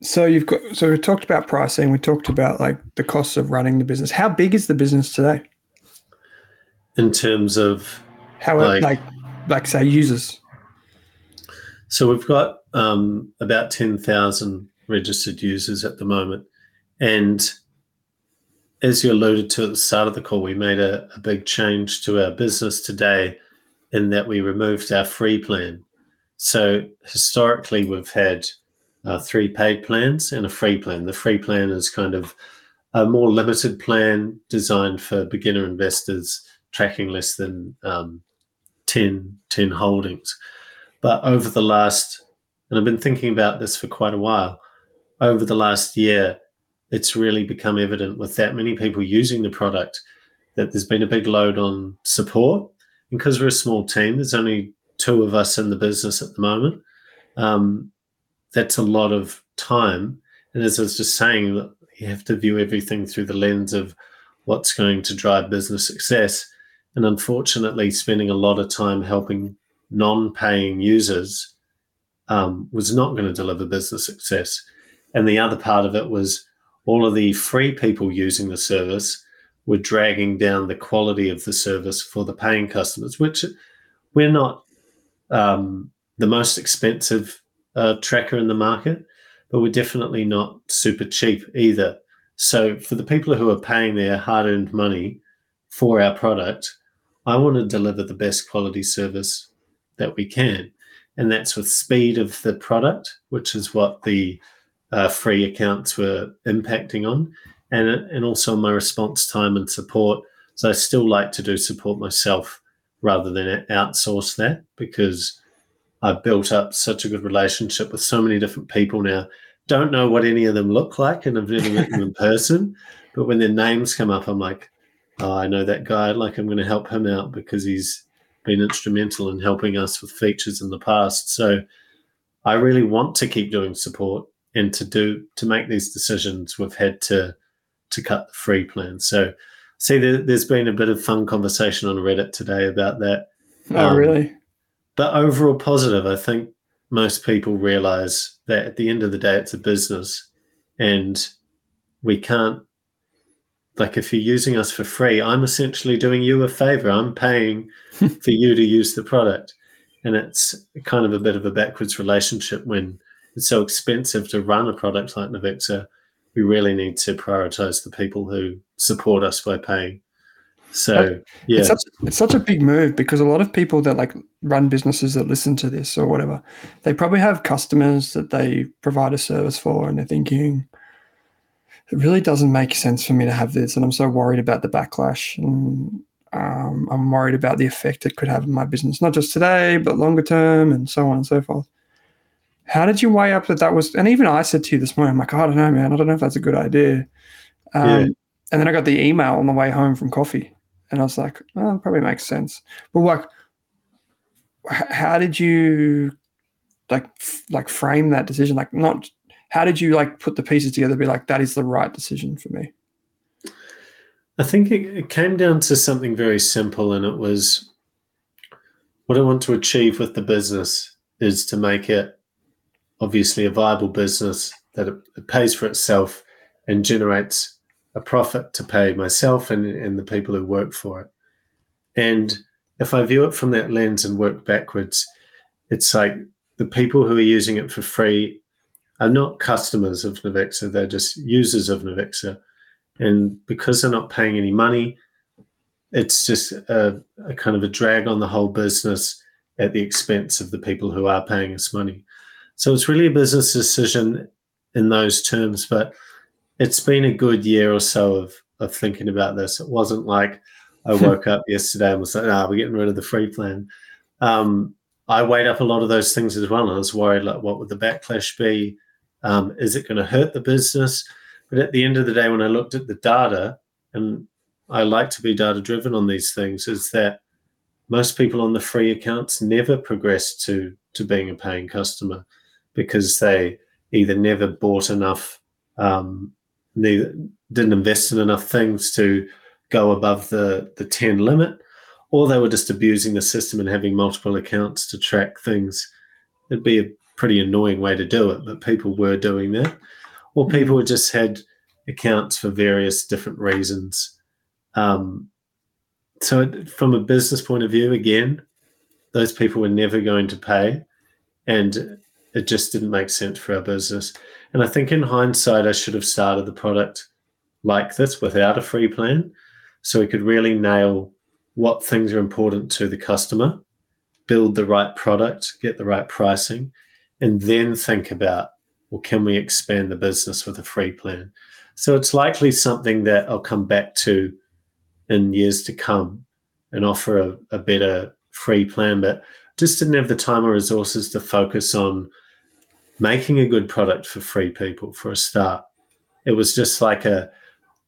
So we talked about pricing. We talked about like the costs of running the business. How big is the business today? In terms of how, like say users. So we've got about 10,000 registered users at the moment, and as you alluded to at the start of the call, we made a big change to our business today, in that we removed our free plan. So historically, we've had 3 paid plans and a free plan. The free plan is kind of a more limited plan designed for beginner investors tracking less than 10 holdings. But over the last, and I've been thinking about this for quite a while, over the last year, it's really become evident with that many people using the product that there's been a big load on support, And because we're a small team, there's only two of us in the business at the moment. That's a lot of time. And as I was just saying, you have to view everything through the lens of what's going to drive business success. And unfortunately, spending a lot of time helping non-paying users was not going to deliver business success. And the other part of it was all of the free people using the service were dragging down the quality of the service for the paying customers, which we're not the most expensive tracker in the market, but we're definitely not super cheap either. So for the people who are paying their hard-earned money for our product, I want to deliver the best quality service that we can. And that's with speed of the product, which is what the free accounts were impacting on, and also my response time and support. So I still like to do support myself rather than outsource that, because I've built up such a good relationship with so many different people now. Don't know what any of them look like, and I've never met them in person, but when their names come up, I'm like, oh, I know that guy, like I'm going to help him out because he's been instrumental in helping us with features in the past. So I really want to keep doing support. And to make these decisions, we've had to cut the free plan. So, see, there's been a bit of fun conversation on Reddit today about that. Oh, really? But overall positive. I think most people realise that at the end of the day, it's a business, and we can't, like, if you're using us for free, I'm essentially doing you a favour. I'm paying for you to use the product, and it's kind of a bit of a backwards relationship when it's so expensive to run a product like Navexa. We really need to prioritize the people who support us by paying. So, yeah. It's such a big move, because a lot of people that like run businesses that listen to this or whatever, they probably have customers that they provide a service for, and they're thinking, it really doesn't make sense for me to have this, and I'm so worried about the backlash, and I'm worried about the effect it could have on my business, not just today, but longer term, and so on and so forth. How did you weigh up that was, and even I said to you this morning, I'm like, I don't know, man. I don't know if that's a good idea. Yeah. And then I got the email on the way home from coffee, and I was like, oh, it probably makes sense. But like, how did you like frame that decision? Like, not, how did you like put the pieces together to be like, that is the right decision for me? I think it came down to something very simple, and it was what I want to achieve with the business is to make it obviously a viable business that it pays for itself and generates a profit to pay myself and the people who work for it. And if I view it from that lens and work backwards, it's like the people who are using it for free are not customers of Navexa, they're just users of Navexa. And because they're not paying any money, it's just a kind of a drag on the whole business at the expense of the people who are paying us money. So it's really a business decision in those terms, but it's been a good year or so of thinking about this. It wasn't like I woke up yesterday and was like, we're getting rid of the free plan. I weighed up a lot of those things as well. I was worried, like, what would the backlash be? Is it going to hurt the business? But at the end of the day, when I looked at the data, and I like to be data-driven on these things, is that most people on the free accounts never progress to being a paying customer, because they either never bought enough, didn't invest in enough things to go above the 10 limit, or they were just abusing the system and having multiple accounts to track things. It'd be a pretty annoying way to do it, but people were doing that. Or people just had accounts for various different reasons. So from a business point of view, again, those people were never going to pay, and it just didn't make sense for our business. And I think in hindsight, I should have started the product like this without a free plan, so we could really nail what things are important to the customer, build the right product, get the right pricing, and then think about, well, can we expand the business with a free plan? So it's likely something that I'll come back to in years to come and offer a better free plan, but just didn't have the time or resources to focus on making a good product for free people for a start. It was just like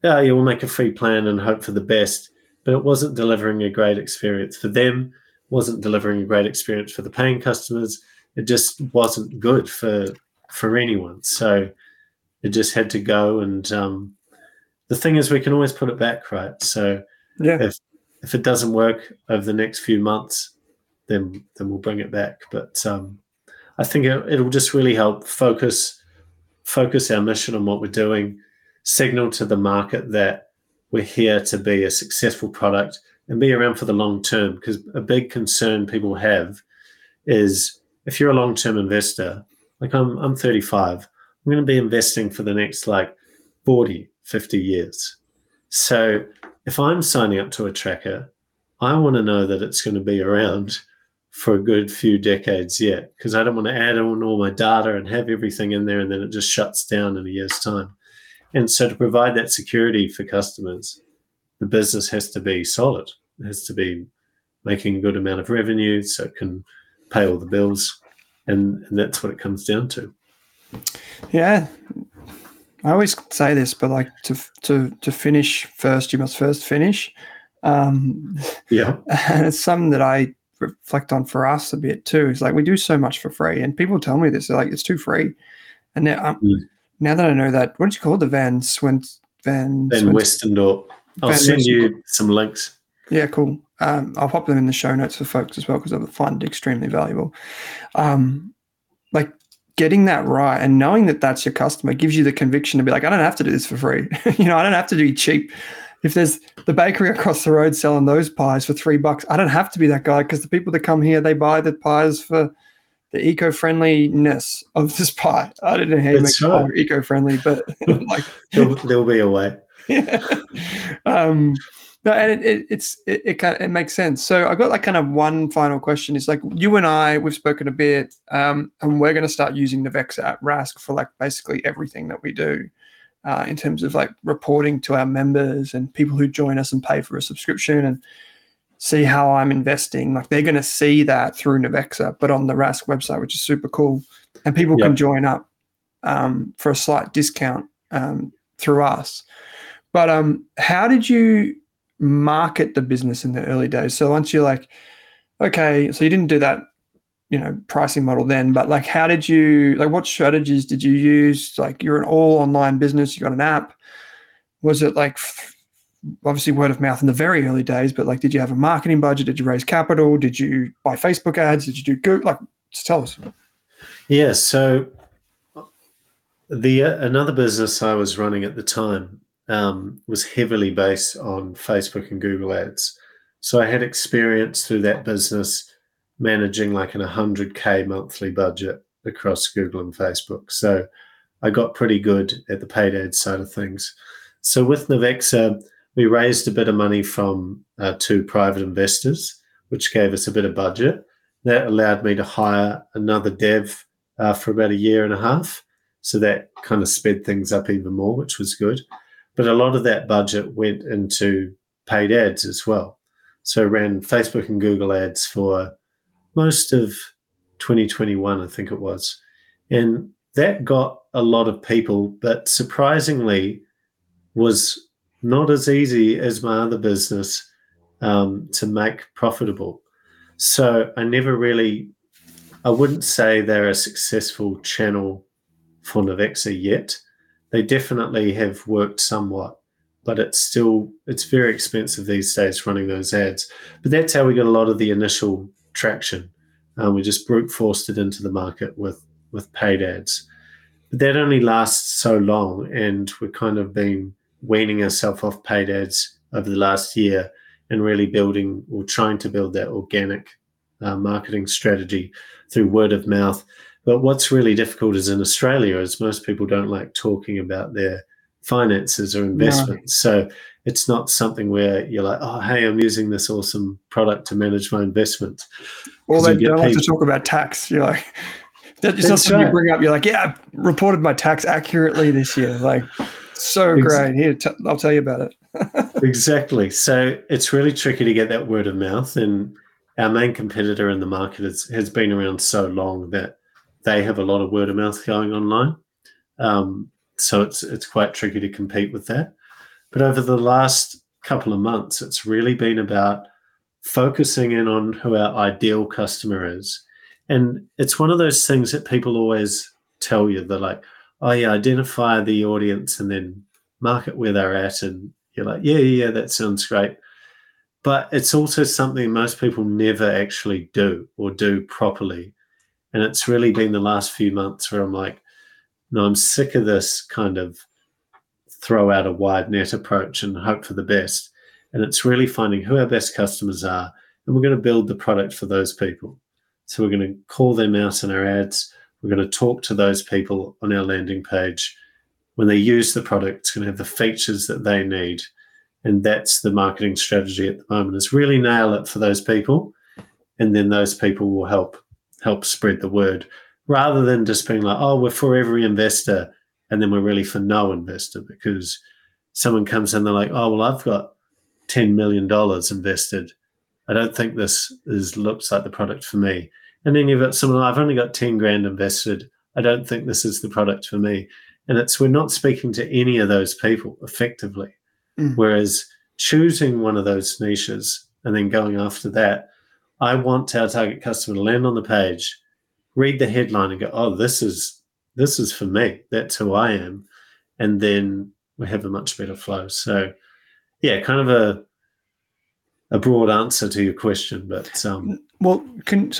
we'll make a free plan and hope for the best. but it wasn't delivering a great experience for them, wasn't delivering a great experience for the paying customers. It just wasn't good for anyone. So it just had to go. And the thing is, we can always put it back, right? So if it doesn't work over the next few months, then we'll bring it back. But I think it'll just really help focus our mission on what we're doing, signal to the market that we're here to be a successful product and be around for the long term. Because a big concern people have is if you're a long-term investor, like I'm 35, I'm going to be investing for the next like 40, 50 years. So if I'm signing up to a tracker, I want to know that it's going to be around for a good few decades yet, because I don't want to add on all my data and have everything in there and then it just shuts down in a year's time. And so to provide that security for customers, the business has to be solid. It has to be making a good amount of revenue so it can pay all the bills. And that's what it comes down to. Yeah. I always say this, but like to finish first, you must first finish. And it's something that I reflect on for us a bit too. It's like we do so much for free, and people tell me this. They're like, it's too free. And now that I know that, what did you call it? The Van Westendorp. I'll send you some links. Yeah, cool. I'll pop them in the show notes for folks as well, because I find it extremely valuable. Like getting that right and knowing that that's your customer gives you the conviction to be like, I don't have to do this for free. I don't have to do cheap. If there's the bakery across the road selling those pies for $3, I don't have to be that guy, because the people that come here, they buy the pies for the eco-friendliness of this pie. I don't know how you make it eco-friendly, but like there'll be a way. Yeah. No, and it makes sense. So I've got like kind of one final question. It's like you and I, we've spoken a bit, and we're going to start using Navexa at Rask for like basically everything that we do in terms of like reporting to our members and people who join us and pay for a subscription and see how I'm investing. Like they're going to see that through Navexa, but on the Rask website, which is super cool. And people can join up for a slight discount through us. But how did you market the business in the early days? So once you're like, okay, so you didn't do that, pricing model then, but like, how did you, like, what strategies did you use? Like, you're an all online business, you got an app. Was it like, obviously word of mouth in the very early days, but like, did you have a marketing budget? Did you raise capital? Did you buy Facebook ads? Did you do Google? Like, just tell us. Yeah. So the, another business I was running at the time, was heavily based on Facebook and Google ads. So I had experience through that business managing like an 100K monthly budget across Google and Facebook. So I got pretty good at the paid ad side of things. So with Navexa, we raised a bit of money from two private investors, which gave us a bit of budget. That allowed me to hire another dev for about a year and a half. So that kind of sped things up even more, which was good. But a lot of that budget went into paid ads as well. So I ran Facebook and Google ads for most of 2021, I think it was. And that got a lot of people, but surprisingly was not as easy as my other business to make profitable. So I wouldn't say they're a successful channel for Navexa yet. They definitely have worked somewhat, but it's very expensive these days running those ads. But that's how we got a lot of the initial traction. We just brute forced it into the market with paid ads. But that only lasts so long, and we've kind of been weaning ourselves off paid ads over the last year and really building or trying to build that organic marketing strategy through word of mouth. But what's really difficult is in Australia is most people don't like talking about their finances or investments. No. So it's not something where you're like, oh, hey, I'm using this awesome product to manage my investment. Or they don't like to talk about tax. You're like, that's not something you bring up. You're like, yeah, I reported my tax accurately this year. Like, so great. Here, I'll tell you about it. Exactly. So it's really tricky to get that word of mouth. And our main competitor in the market has been around so long that they have a lot of word of mouth going online. So it's quite tricky to compete with that. But over the last couple of months, it's really been about focusing in on who our ideal customer is. And it's one of those things that people always tell you. They're like, oh, yeah, identify the audience and then market where they're at. And you're like, yeah, that sounds great. But it's also something most people never actually do or do properly. And it's really been the last few months where I'm like, no, I'm sick of this kind of throw out a wide net approach and hope for the best. And it's really finding who our best customers are. And we're going to build the product for those people. So we're going to call them out in our ads. We're going to talk to those people on our landing page. When they use the product, it's going to have the features that they need. And that's the marketing strategy at the moment, is really nail it for those people. And then those people will help spread the word, rather than just being like, oh, we're for every investor. And then we're really for no investor, because someone comes in, they're like, oh, well, I've got $10 million invested. I don't think this looks like the product for me. And then you've got someone, I've only got 10 grand invested. I don't think this is the product for me. And we're not speaking to any of those people effectively. Mm. Whereas choosing one of those niches and then going after that, I want our target customer to land on the page, read the headline and go, oh, this is for me. That's who I am. And then we have a much better flow. So, yeah, kind of a broad answer to your question, but so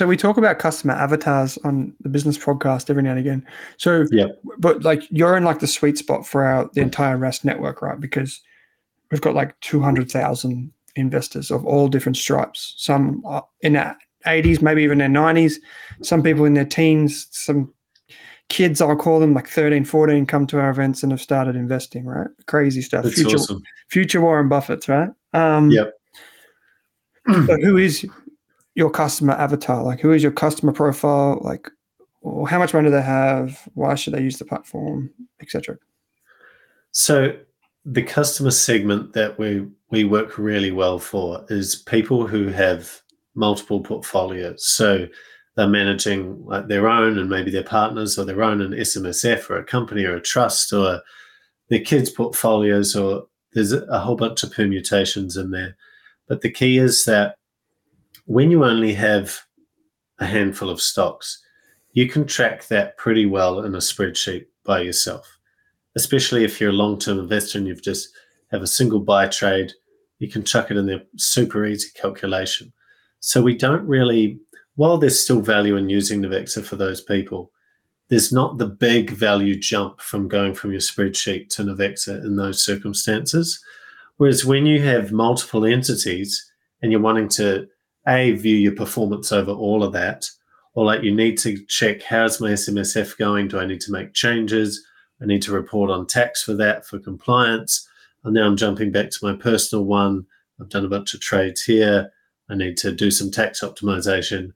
we talk about customer avatars on the business podcast every now and again. So, yeah, but like you're in like the sweet spot for the entire Rask network, right? Because we've got like 200,000 investors of all different stripes. Some are in their 80s, maybe even their 90s. Some people in their teens. Some kids, I'll call them, like 13, 14, come to our events and have started investing. Right, crazy stuff. That's awesome. Future Warren Buffett's, right? Yep. So who is your customer avatar? Like, who is your customer profile? Like, or how much money do they have? Why should they use the platform, etc.? So the customer segment that we work really well for is people who have multiple portfolios. So they're managing like their own and maybe their partners, or their own and SMSF, or a company or a trust, or their kids' portfolios, or there's a whole bunch of permutations in there. But the key is that when you only have a handful of stocks, you can track that pretty well in a spreadsheet by yourself, especially if you're a long-term investor and you've just have a single buy trade. You can chuck it in there, super easy calculation. So we don't really, while there's still value in using Navexa for those people, there's not the big value jump from going from your spreadsheet to Navexa in those circumstances. Whereas when you have multiple entities and you're wanting to, A, view your performance over all of that, or like you need to check, how's my SMSF going? Do I need to make changes? I need to report on tax for that, for compliance. And now I'm jumping back to my personal one. I've done a bunch of trades here. I need to do some tax optimization.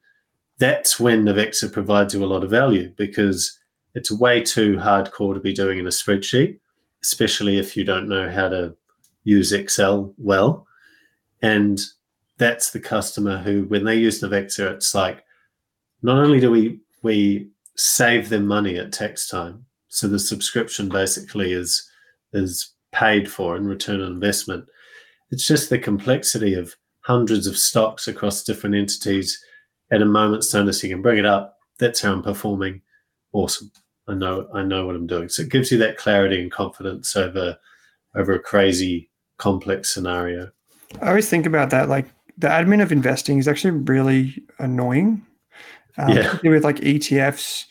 That's when Navexa provides you a lot of value, because it's way too hardcore to be doing in a spreadsheet, especially if you don't know how to use Excel well. And that's the customer who, when they use Navexa, it's like, not only do we save them money at tax time, so the subscription basically is paid for in return on investment. It's just the complexity of hundreds of stocks across different entities at a moment's notice. You can bring it up. That's how I'm performing. Awesome. I know what I'm doing. So it gives you that clarity and confidence over a crazy complex scenario. I always think about that. Like, the admin of investing is actually really annoying. With like ETFs,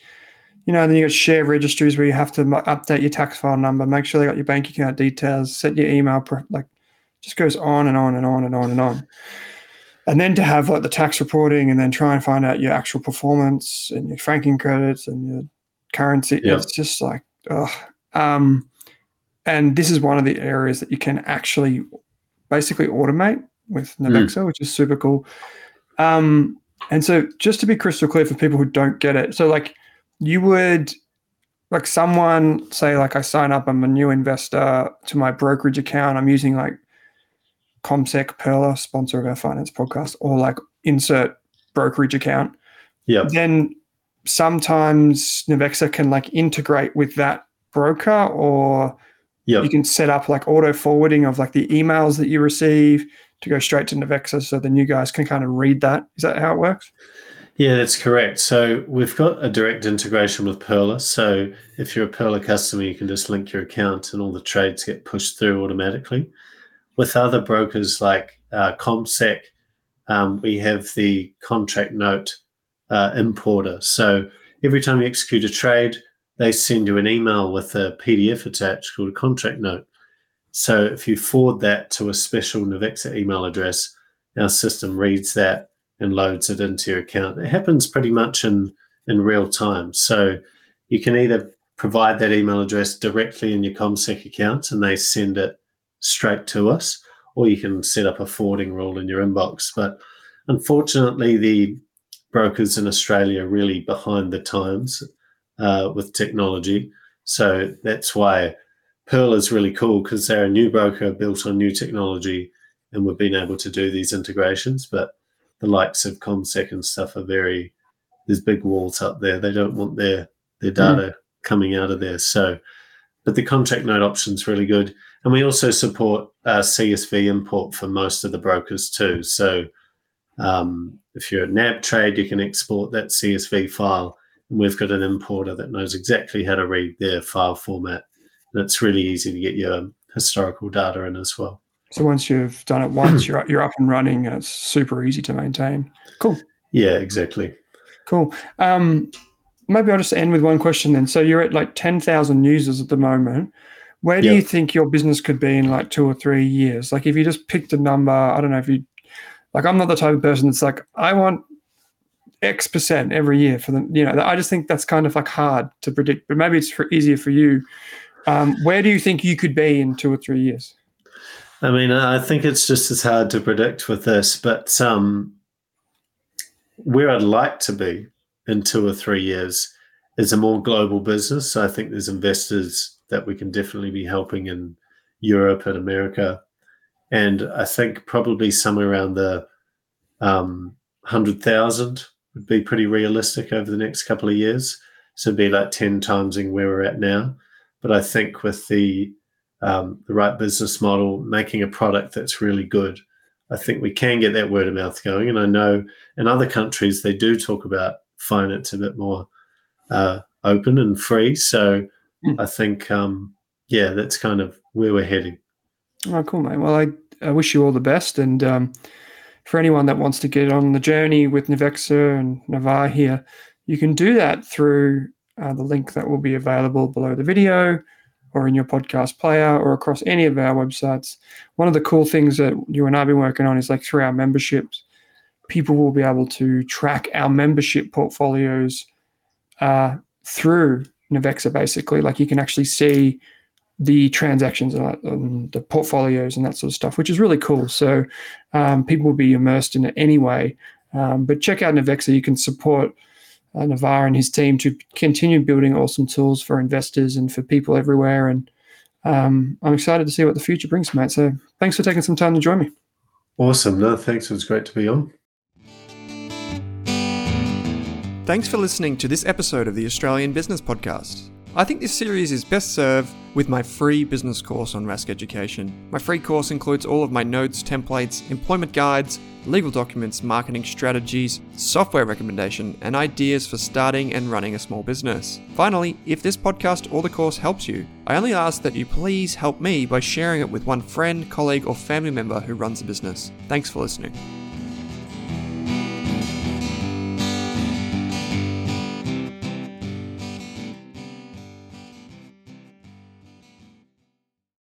you know, and then you got share registries where you have to update your tax file number, make sure they got your bank account details, set your email, like, just goes on and on and on and on and on. And then to have like the tax reporting and then try and find out your actual performance and your franking credits and your currency. Yeah. It's just like, ugh. And this is one of the areas that you can actually basically automate with Navexa, which is super cool. And so just to be crystal clear for people who don't get it, so like you would, like someone say like I sign up, I'm a new investor to my brokerage account. I'm using like ComSec, Pearler, sponsor of our finance podcast, or like insert brokerage account. Yeah. Then sometimes Navexa can like integrate with that broker or Yep. You can set up like auto forwarding of like the emails that you receive to go straight to Navexa so the new guys can kind of read that. Is that how it works? Yeah, that's correct. So we've got a direct integration with Pearler. So if you're a Pearler customer, you can just link your account and all the trades get pushed through automatically. With other brokers like ComSec, we have the contract note importer. So every time you execute a trade, they send you an email with a PDF attached called a contract note. So if you forward that to a special Navexa email address, our system reads that and loads it into your account. It happens pretty much in real time. So you can either provide that email address directly in your ComSec account and they send it straight to us, or you can set up a forwarding rule in your inbox. But unfortunately, the brokers in Australia are really behind the times with technology. So that's why Pearler is really cool, because they're a new broker built on new technology and we've been able to do these integrations. But the likes of ComSec and stuff are very, there's big walls up there. They don't want their data coming out of there. So, but the contract note option is really good. And we also support CSV import for most of the brokers too. So if you're a NAB trade, you can export that CSV file. And we've got an importer that knows exactly how to read their file format. And it's really easy to get your historical data in as well. So once you've done it once, you're up and running, and it's super easy to maintain. Cool. Yeah, exactly. Cool. Maybe I'll just end with one question then. So you're at like 10,000 users at the moment. Where do you think your business could be in like 2 or 3 years? Like if you just picked a number, I don't know if you, like I'm not the type of person that's like, I want X percent every year for them. You know, I just think that's kind of like hard to predict, but maybe it's easier for you. Where do you think you could be in 2 or 3 years? I mean, I think it's just as hard to predict with this, but where I'd like to be in 2 or 3 years is a more global business. So I think there's investors that we can definitely be helping in Europe and America. And I think probably somewhere around the 100,000 would be pretty realistic over the next couple of years. So it'd be like 10 times in where we're at now. But I think with the right business model, making a product that's really good, I think we can get that word of mouth going. And I know in other countries, they do talk about finance a bit more open and free. So I think, that's kind of where we're heading. Oh, cool, mate. Well, I wish you all the best. And for anyone that wants to get on the journey with Navexa and Navar here, you can do that through the link that will be available below the video or in your podcast player or across any of our websites. One of the cool things that you and I have been working on is like through our memberships, people will be able to track our membership portfolios through Navexa, basically. Like you can actually see the transactions and the portfolios and that sort of stuff, which is really cool. So people will be immersed in it anyway. But check out Navexa. You can support Navar and his team to continue building awesome tools for investors and for people everywhere. And I'm excited to see what the future brings, mate. So thanks for taking some time to join me. Awesome. No, thanks. It was great to be on. Thanks for listening to this episode of the Australian Business Podcast. I think this series is best served with my free business course on Rask Education. My free course includes all of my notes, templates, employment guides, legal documents, marketing strategies, software recommendation, and ideas for starting and running a small business. Finally, if this podcast or the course helps you, I only ask that you please help me by sharing it with one friend, colleague, or family member who runs a business. Thanks for listening.